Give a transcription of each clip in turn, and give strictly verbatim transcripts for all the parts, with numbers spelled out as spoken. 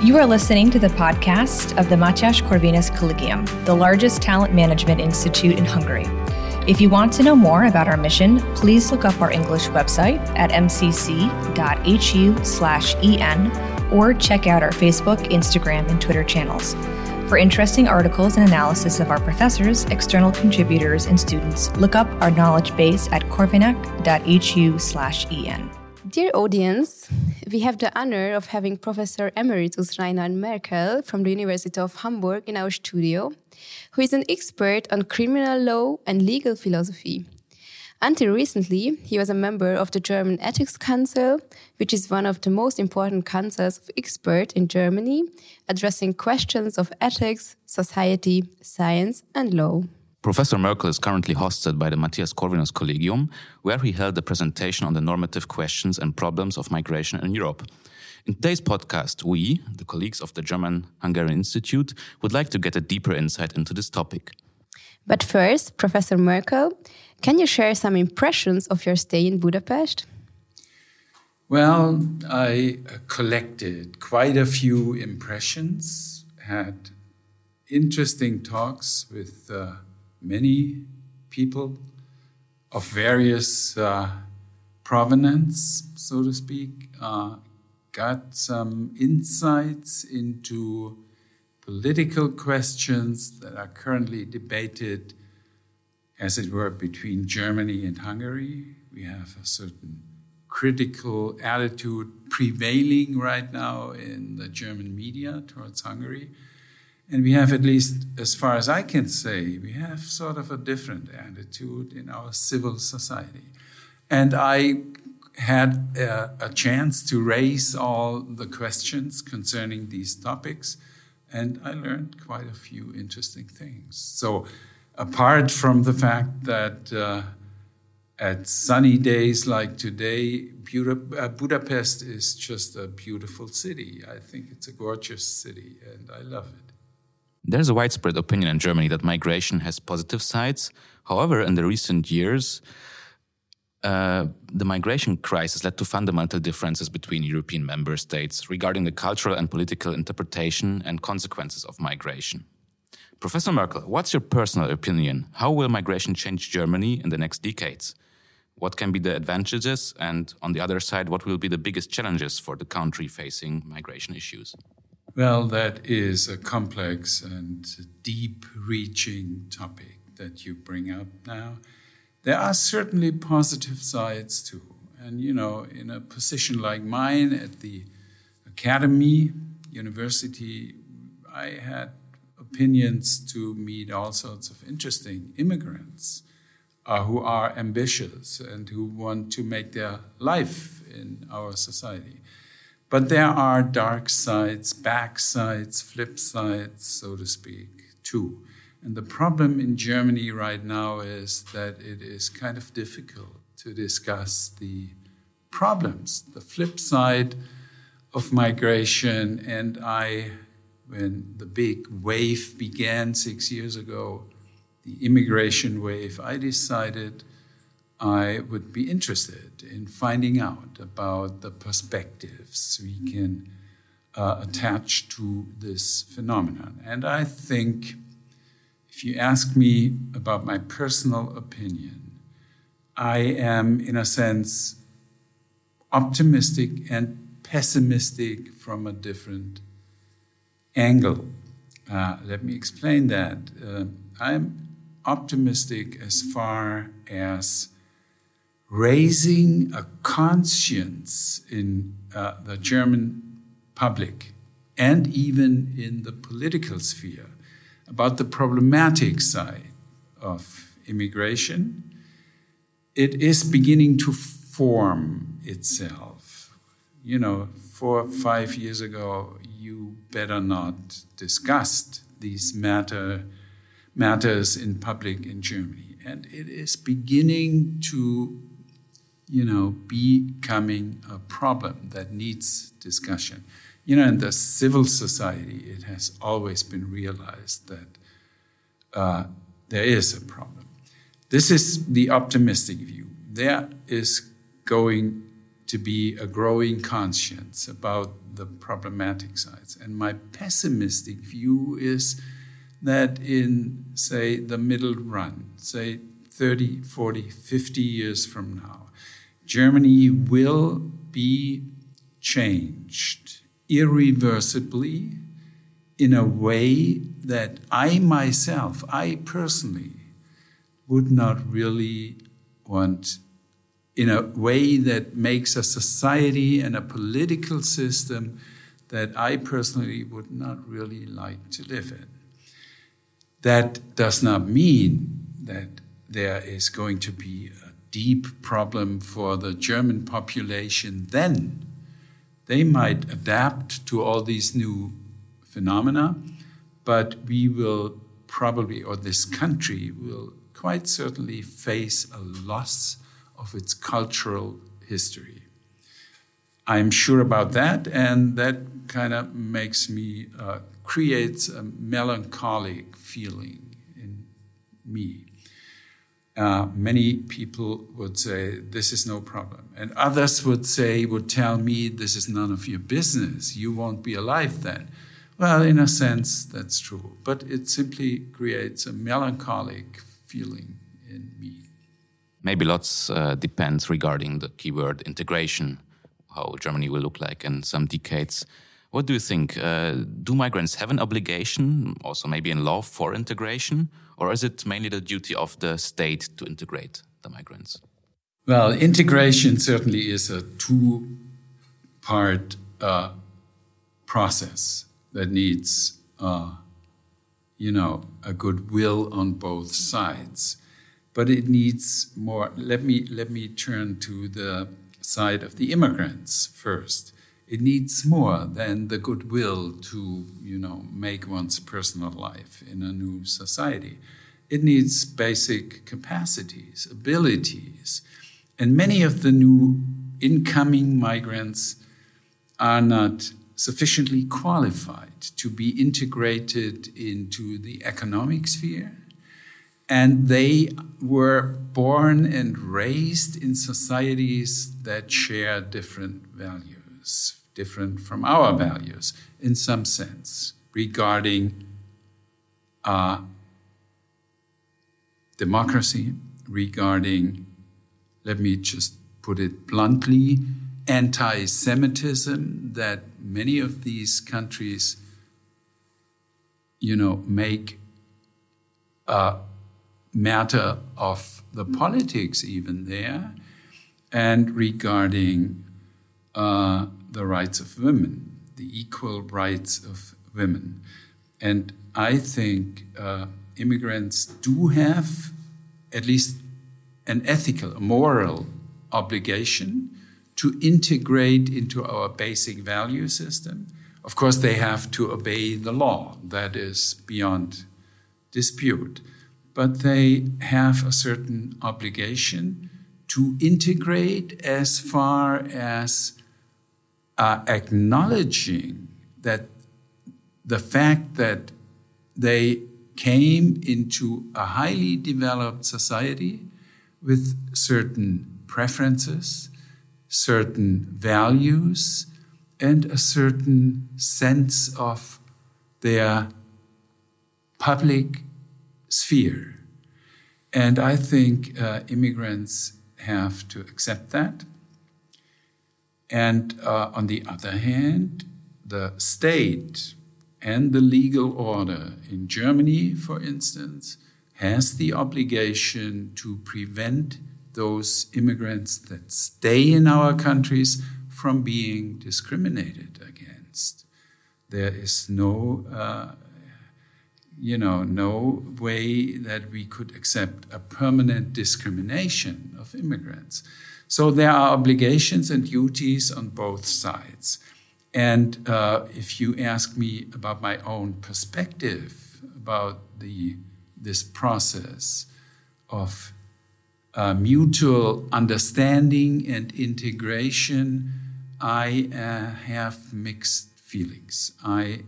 You are listening to the podcast of the Matthias Corvinus Collegium, the largest talent management institute in Hungary. If you want to know more about our mission, please look up our English website at m c c dot h u slash e n or check out our Facebook, Instagram, and Twitter channels. For interesting articles and analysis of our professors, external contributors, and students, look up our knowledge base at corvinac dot h u slash e n. Dear audience, we have the honor of having Professor Emeritus Reinhard Merkel from the University of Hamburg in our studio, who is an expert on criminal law and legal philosophy. Until recently, he was a member of the German Ethics Council, which is one of the most important councils of experts in Germany, addressing questions of ethics, society, science, and law. Professor Merkel is currently hosted by the Matthias Corvinus Collegium, where he held a presentation on the normative questions and problems of migration in Europe. In today's podcast, we, the colleagues of the German-Hungarian Institute, would like to get a deeper insight into this topic. But first, Professor Merkel, can you share some impressions of your stay in Budapest? Well, I collected quite a few impressions, had interesting talks with uh, many people of various uh, provenance, so to speak, uh, got some insights into political questions that are currently debated, as it were, between Germany and Hungary. We have a certain critical attitude prevailing right now in the German media towards Hungary. And we have, at least as far as I can say, we have sort of a different attitude in our civil society. And I had a, a chance to raise all the questions concerning these topics, and I learned quite a few interesting things. So apart from the fact that uh, at sunny days like today, Budapest is just a beautiful city. I think it's a gorgeous city, and I love it. There's a widespread opinion in Germany that migration has positive sides. However, in the recent years, uh, the migration crisis led to fundamental differences between European member states regarding the cultural and political interpretation and consequences of migration. Professor Merkel, what's your personal opinion? How will migration change Germany in the next decades? What can be the advantages? And on the other side, what will be the biggest challenges for the country facing migration issues? Well, that is a complex and deep-reaching topic that you bring up now. There are certainly positive sides too. And, you know, in a position like mine at the academy, university, I had opinions to meet all sorts of interesting immigrants uh, who are ambitious and who want to make their life in our society. But there are dark sides, back sides, flip sides, so to speak, too. And the problem in Germany right now is that it is kind of difficult to discuss the problems, the flip side of migration. And I, when the big wave began six years ago, the immigration wave, I decided I would be interested in finding out about the perspectives we can uh, attach to this phenomenon. And I think, if you ask me about my personal opinion, I am, in a sense, optimistic and pessimistic from a different angle. Uh, let me explain that. Uh, I'm optimistic as far as raising a conscience in uh, the German public and even in the political sphere about the problematic side of immigration. It is beginning to form itself. You know, four or five years ago, you better not discussed these matter matters in public in Germany. And it is beginning to you know, becoming a problem that needs discussion. You know, in the civil society, it has always been realized that uh, there is a problem. This is the optimistic view. There is going to be a growing conscience about the problematic sides. And my pessimistic view is that in, say, the middle run, say thirty, forty, fifty years from now, Germany will be changed irreversibly in a way that I myself, I personally, would not really want, in a way that makes a society and a political system that I personally would not really like to live in. That does not mean that there is going to be a deep problem for the German population then. They might adapt to all these new phenomena, but we will probably, or this country will quite certainly face a loss of its cultural history. I'm sure about that, and that kind of makes me, uh, creates a melancholic feeling in me. Uh, many people would say, this is no problem. And others would say, would tell me, this is none of your business. You won't be alive then. Well, in a sense, that's true. But it simply creates a melancholic feeling in me. Maybe lots uh, depends regarding the keyword integration, how Germany will look like in some decades. What do you think? Uh, do migrants have an obligation, also maybe in law, for integration? Or is it mainly the duty of the state to integrate the migrants? Well, integration certainly is a two-part uh, process that needs, uh, you know, a goodwill on both sides. But it needs more. Let me let me turn to the side of the immigrants first. It needs more than the goodwill to, you know, make one's personal life in a new society. It needs basic capacities, abilities. And many of the new incoming migrants are not sufficiently qualified to be integrated into the economic sphere. And they were born and raised in societies that share different values, different from our values in some sense, regarding uh, democracy, regarding, let me just put it bluntly, anti-Semitism that many of these countries, you know, make uh, matter of the politics even there, and regarding uh, the rights of women, the equal rights of women. And I think uh, immigrants do have at least an ethical, a moral obligation to integrate into our basic value system. Of course, they have to obey the law. That is beyond dispute. But they have a certain obligation to integrate as far as uh, acknowledging that the fact that they came into a highly developed society with certain preferences, certain values, and a certain sense of their public sphere. And I think uh, immigrants have to accept that. And uh, on the other hand, the state and the legal order in Germany, for instance, has the obligation to prevent those immigrants that stay in our countries from being discriminated against. There is no uh, you know, no way that we could accept a permanent discrimination of immigrants. So there are obligations and duties on both sides. And uh, if you ask me about my own perspective about the this process of uh, mutual understanding and integration, I uh, have mixed feelings. I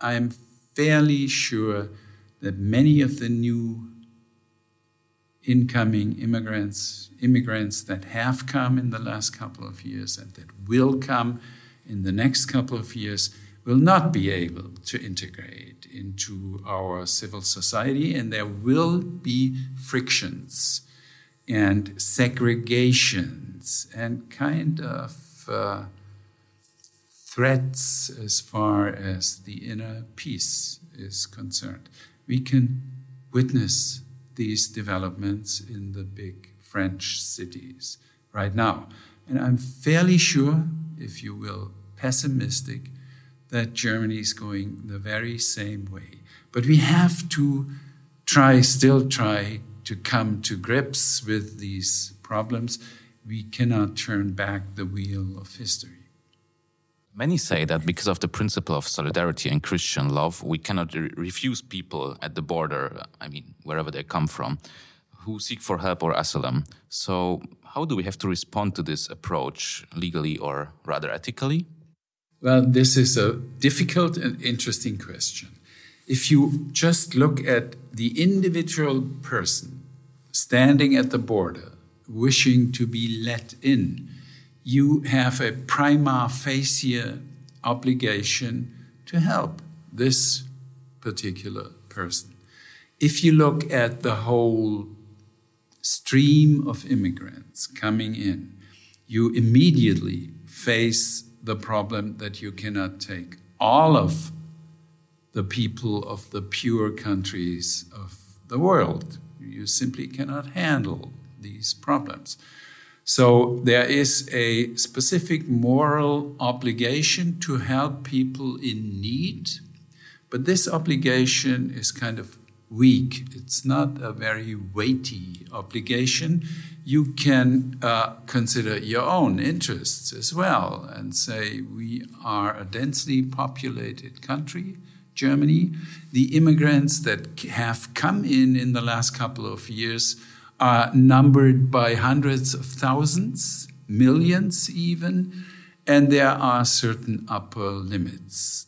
I am fairly sure that many of the new incoming immigrants, immigrants that have come in the last couple of years and that will come in the next couple of years will not be able to integrate into our civil society, and there will be frictions and segregations and kind of uh, threats as far as the inner peace is concerned. We can witness these developments in the big French cities right now. And I'm fairly sure, if you will, pessimistic, that Germany is going the very same way. But we have to try, still try to come to grips with these problems. We cannot turn back the wheel of history. Many say that because of the principle of solidarity and Christian love, we cannot re- refuse people at the border, I mean, wherever they come from, who seek for help or asylum. So how do we have to respond to this approach, legally or rather ethically? Well, this is a difficult and interesting question. If you just look at the individual person standing at the border, wishing to be let in, you have a prima facie obligation to help this particular person. If you look at the whole stream of immigrants coming in, you immediately face the problem that you cannot take all of the people of the pure countries of the world. You simply cannot handle these problems. So there is a specific moral obligation to help people in need, but this obligation is kind of weak. It's not a very weighty obligation. You can uh, consider your own interests as well and say, we are a densely populated country, Germany. The immigrants that have come in in the last couple of years are numbered by hundreds of thousands, millions even, and there are certain upper limits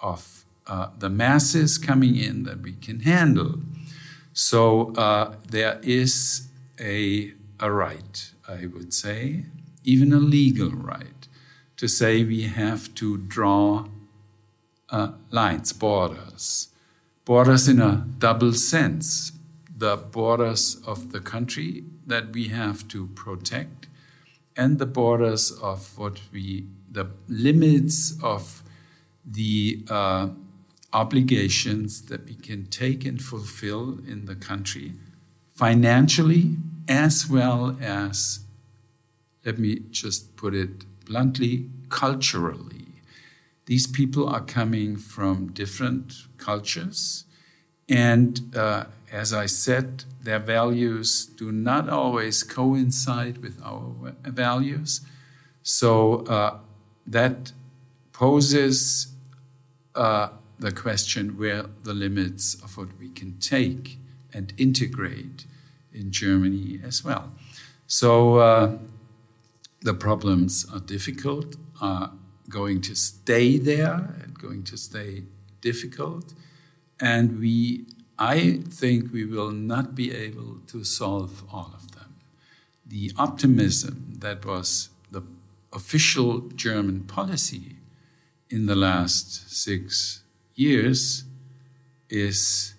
of uh, the masses coming in that we can handle. So uh, there is a, a right, I would say, even a legal right, to say we have to draw uh, lines, borders, borders in a double sense. The borders of the country that we have to protect, and the borders of what we, the limits of the uh, obligations that we can take and fulfill in the country, financially as well as, let me just put it bluntly, culturally. These people are coming from different cultures, and uh, as I said, their values do not always coincide with our values. So uh, that poses uh, the question where the limits of what we can take and integrate in Germany as well. So uh, the problems are difficult, are going to stay there, and going to stay difficult. And we I think we will not be able to solve all of them. The optimism that was the official German policy in the last six years is,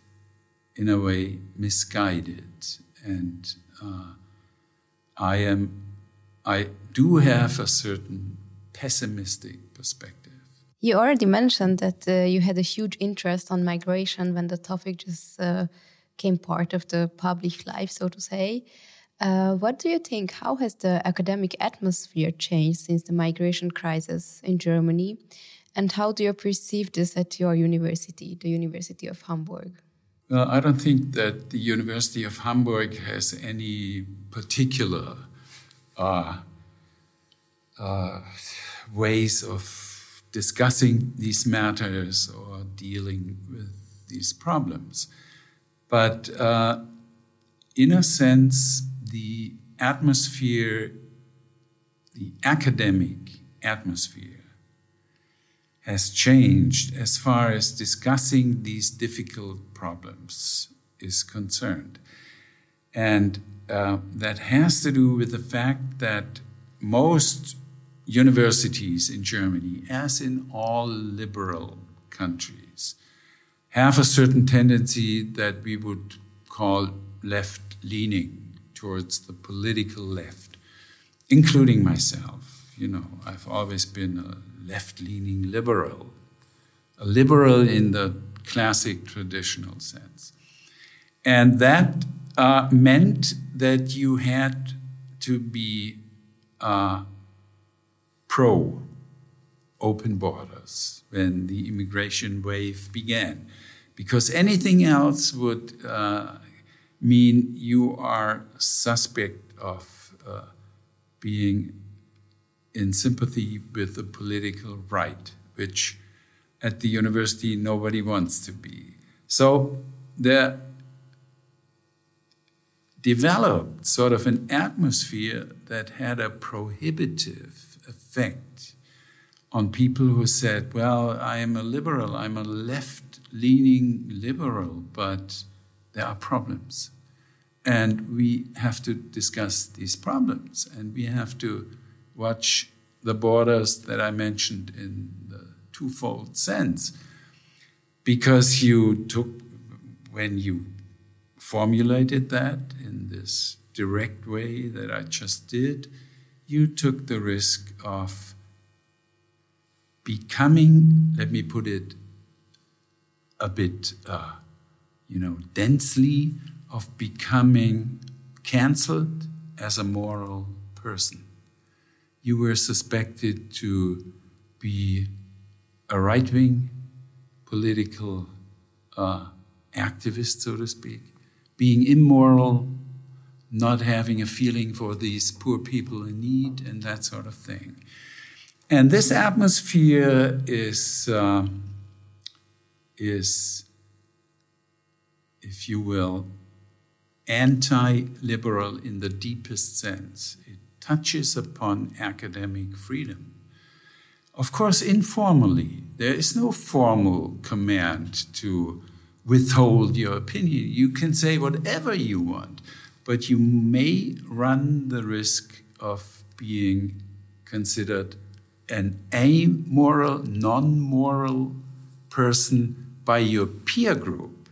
in a way, misguided. And uh, I am, I do have a certain pessimistic perspective. You already mentioned that uh, you had a huge interest on migration when the topic just uh, became part of the public life, so to say. Uh, what do you think? How has the academic atmosphere changed since the migration crisis in Germany? And how do you perceive this at your university, the University of Hamburg? Well, I don't think that the University of Hamburg has any particular uh, uh, ways of discussing these matters or dealing with these problems. But uh, in a sense, the atmosphere, the academic atmosphere has changed as far as discussing these difficult problems is concerned. And uh, that has to do with the fact that most universities in Germany, as in all liberal countries, have a certain tendency that we would call left-leaning towards the political left, including myself. You know, I've always been a left-leaning liberal, a liberal in the classic traditional sense. And that uh, meant that you had to be uh, pro open borders when the immigration wave began, because anything else would uh, mean you are suspect of uh, being in sympathy with the political right, which at the university nobody wants to be. So there developed sort of an atmosphere that had a prohibitive effect on people who said, well, I am a liberal, I'm a left-leaning liberal, but there are problems. And we have to discuss these problems, and we have to watch the borders that I mentioned in the twofold sense. Because you took, when you formulated that in this direct way that I just did, you took the risk of becoming, let me put it a bit, uh, you know, densely, of becoming canceled as a moral person. You were suspected to be a right-wing political uh, activist, so to speak, being immoral, not having a feeling for these poor people in need, and that sort of thing. And this atmosphere is, uh, is, if you will, anti-liberal in the deepest sense. It touches upon academic freedom. Of course, informally, there is no formal command to withhold your opinion. You can say whatever you want, but you may run the risk of being considered an amoral, non-moral person by your peer group,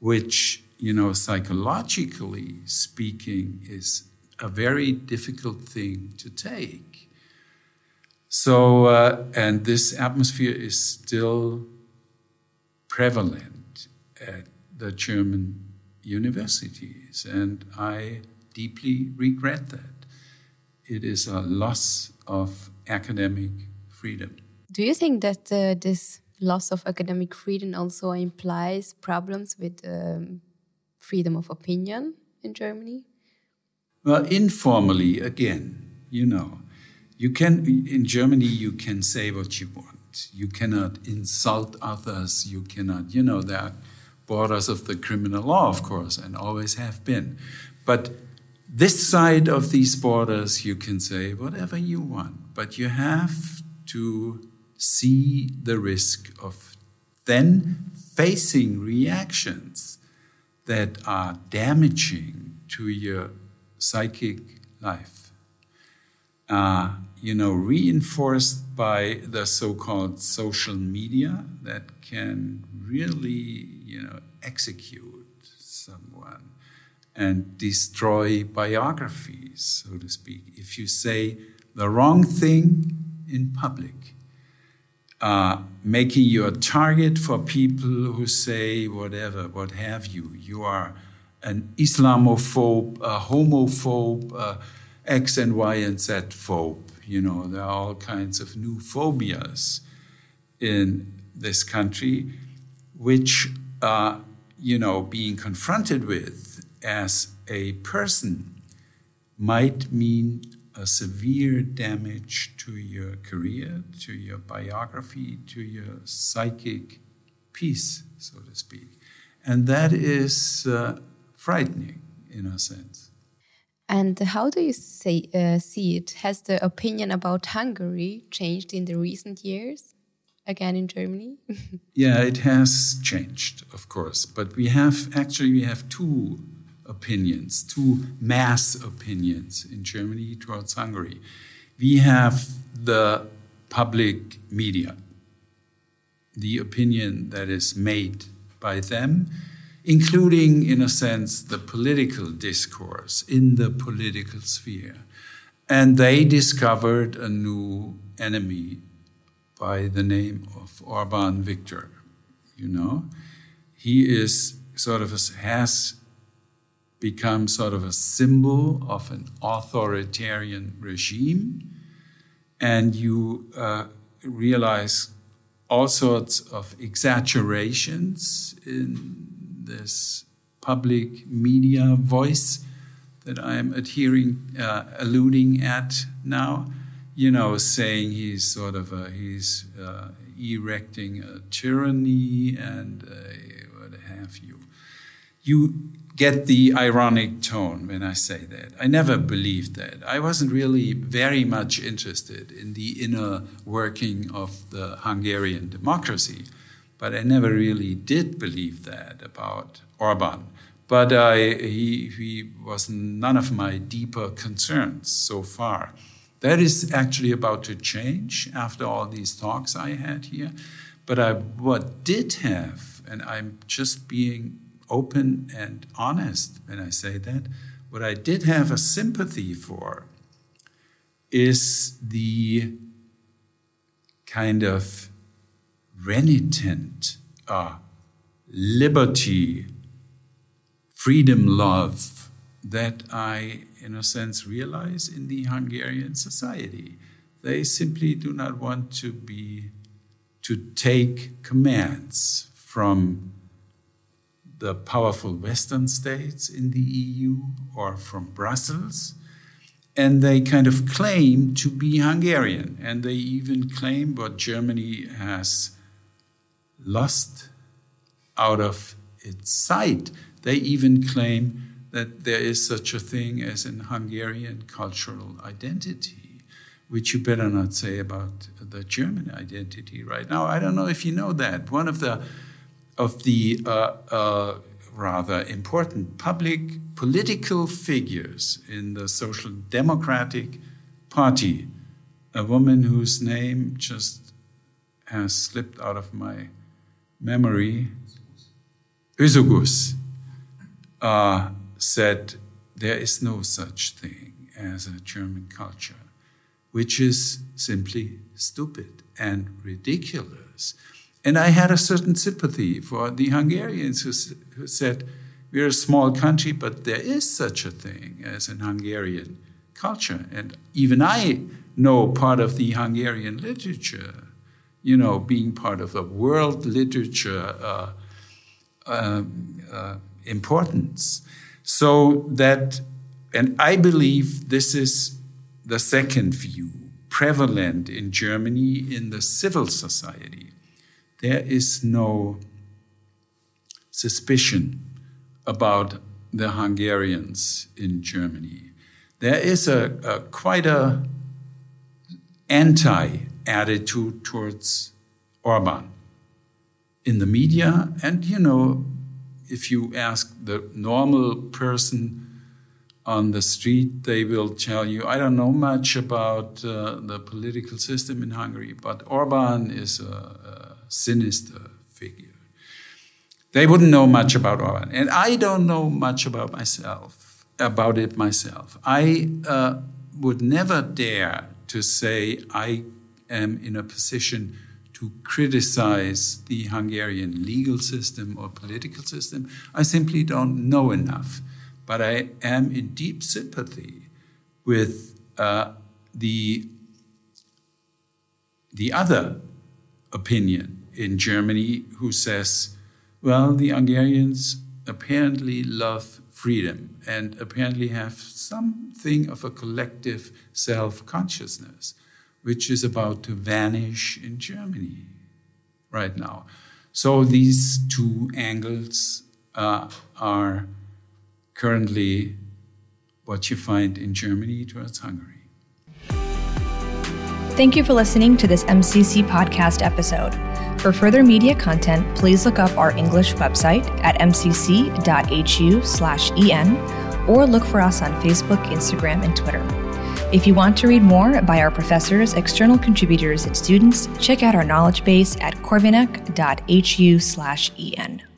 which, you know, psychologically speaking, is a very difficult thing to take. So, uh, and this atmosphere is still prevalent at the German universities, and I deeply regret that. It is a loss of academic freedom. Do you think that uh, this loss of academic freedom also implies problems with um, freedom of opinion in Germany? Well, informally, again, you know, you can, in Germany, you can say what you want. You cannot insult others. You cannot, you know, there are borders of the criminal law, of course, and always have been. But this side of these borders, you can say whatever you want, but you have to see the risk of then facing reactions that are damaging to your psychic life. Uh, you know, reinforced by the so-called social media that can really, you know, execute someone and destroy biographies, so to speak. If you say the wrong thing in public, uh, making you a target for people who say whatever, what have you. You are an Islamophobe, a homophobe, a X and Y and Z phobe. You know, there are all kinds of new phobias in this country, which, uh, you know, being confronted with as a person might mean a severe damage to your career, to your biography, to your psychic peace, so to speak. And that is uh, frightening in a sense. And how do you say, uh, see it? Has the opinion about Hungary changed in the recent years, again in Germany? Yeah, it has changed, of course. But we have, actually, we have two opinions, two mass opinions in Germany towards Hungary. We have the public media, the opinion that is made by them, including, in a sense, the political discourse in the political sphere. And they discovered a new enemy by the name of Orbán Viktor, you know. He is sort of a, has become sort of a symbol of an authoritarian regime. And you uh, realize all sorts of exaggerations in this public media voice that I'm adhering, uh, alluding at now, you know, saying he's sort of a, he's uh, erecting a tyranny and a, what have you. You get the ironic tone when I say that. I never believed that. I wasn't really very much interested in the inner working of the Hungarian democracy. But I never really did believe that about Orbán. But I, he, he was none of my deeper concerns so far. That is actually about to change after all these talks I had here. But I, what did have, and I'm just being open and honest when I say that, what I did have a sympathy for is the kind of renitent, uh, liberty, freedom, love that I, in a sense, realize in the Hungarian society. They simply do not want to be, to take commands from the powerful Western states in the E U or from Brussels. And they kind of claim to be Hungarian. And they even claim what Germany has lost out of its sight. They even claim that there is such a thing as an Hungarian cultural identity, which you better not say about the German identity right now. I don't know if you know that. One of the of the uh, uh, rather important public political figures in the Social Democratic Party, a woman whose name just has slipped out of my memory, Özoguz, uh, said there is no such thing as a German culture, which is simply stupid and ridiculous. And I had a certain sympathy for the Hungarians who, who said, we're a small country, but there is such a thing as an Hungarian culture. And even I know part of the Hungarian literature, you know, being part of a world literature uh, uh, uh, importance. So that, and I believe this is the second view prevalent in Germany in the civil society. There is no suspicion about the Hungarians in Germany. There is a, a quite a anti attitude towards Orbán in the media. And, you know, if you ask the normal person on the street, they will tell you, I don't know much about uh, the political system in Hungary, but Orbán is a, a sinister figure. They wouldn't know much about Orbán. And I don't know much about myself, about it myself. I uh, would never dare to say I am in a position to criticize the Hungarian legal system or political system. I simply don't know enough. But I am in deep sympathy with uh, the, the other opinion in Germany who says, well, the Hungarians apparently love freedom and apparently have something of a collective self-consciousness, which is about to vanish in Germany right now. So these two angles uh, are currently what you find in Germany towards Hungary. Thank you for listening to this M C C podcast episode. For further media content, please look up our English website at m c c dot h u slash e n or look for us on Facebook, Instagram, and Twitter. If you want to read more by our professors, external contributors, and students, check out our knowledge base at corvinec dot h u slash e n.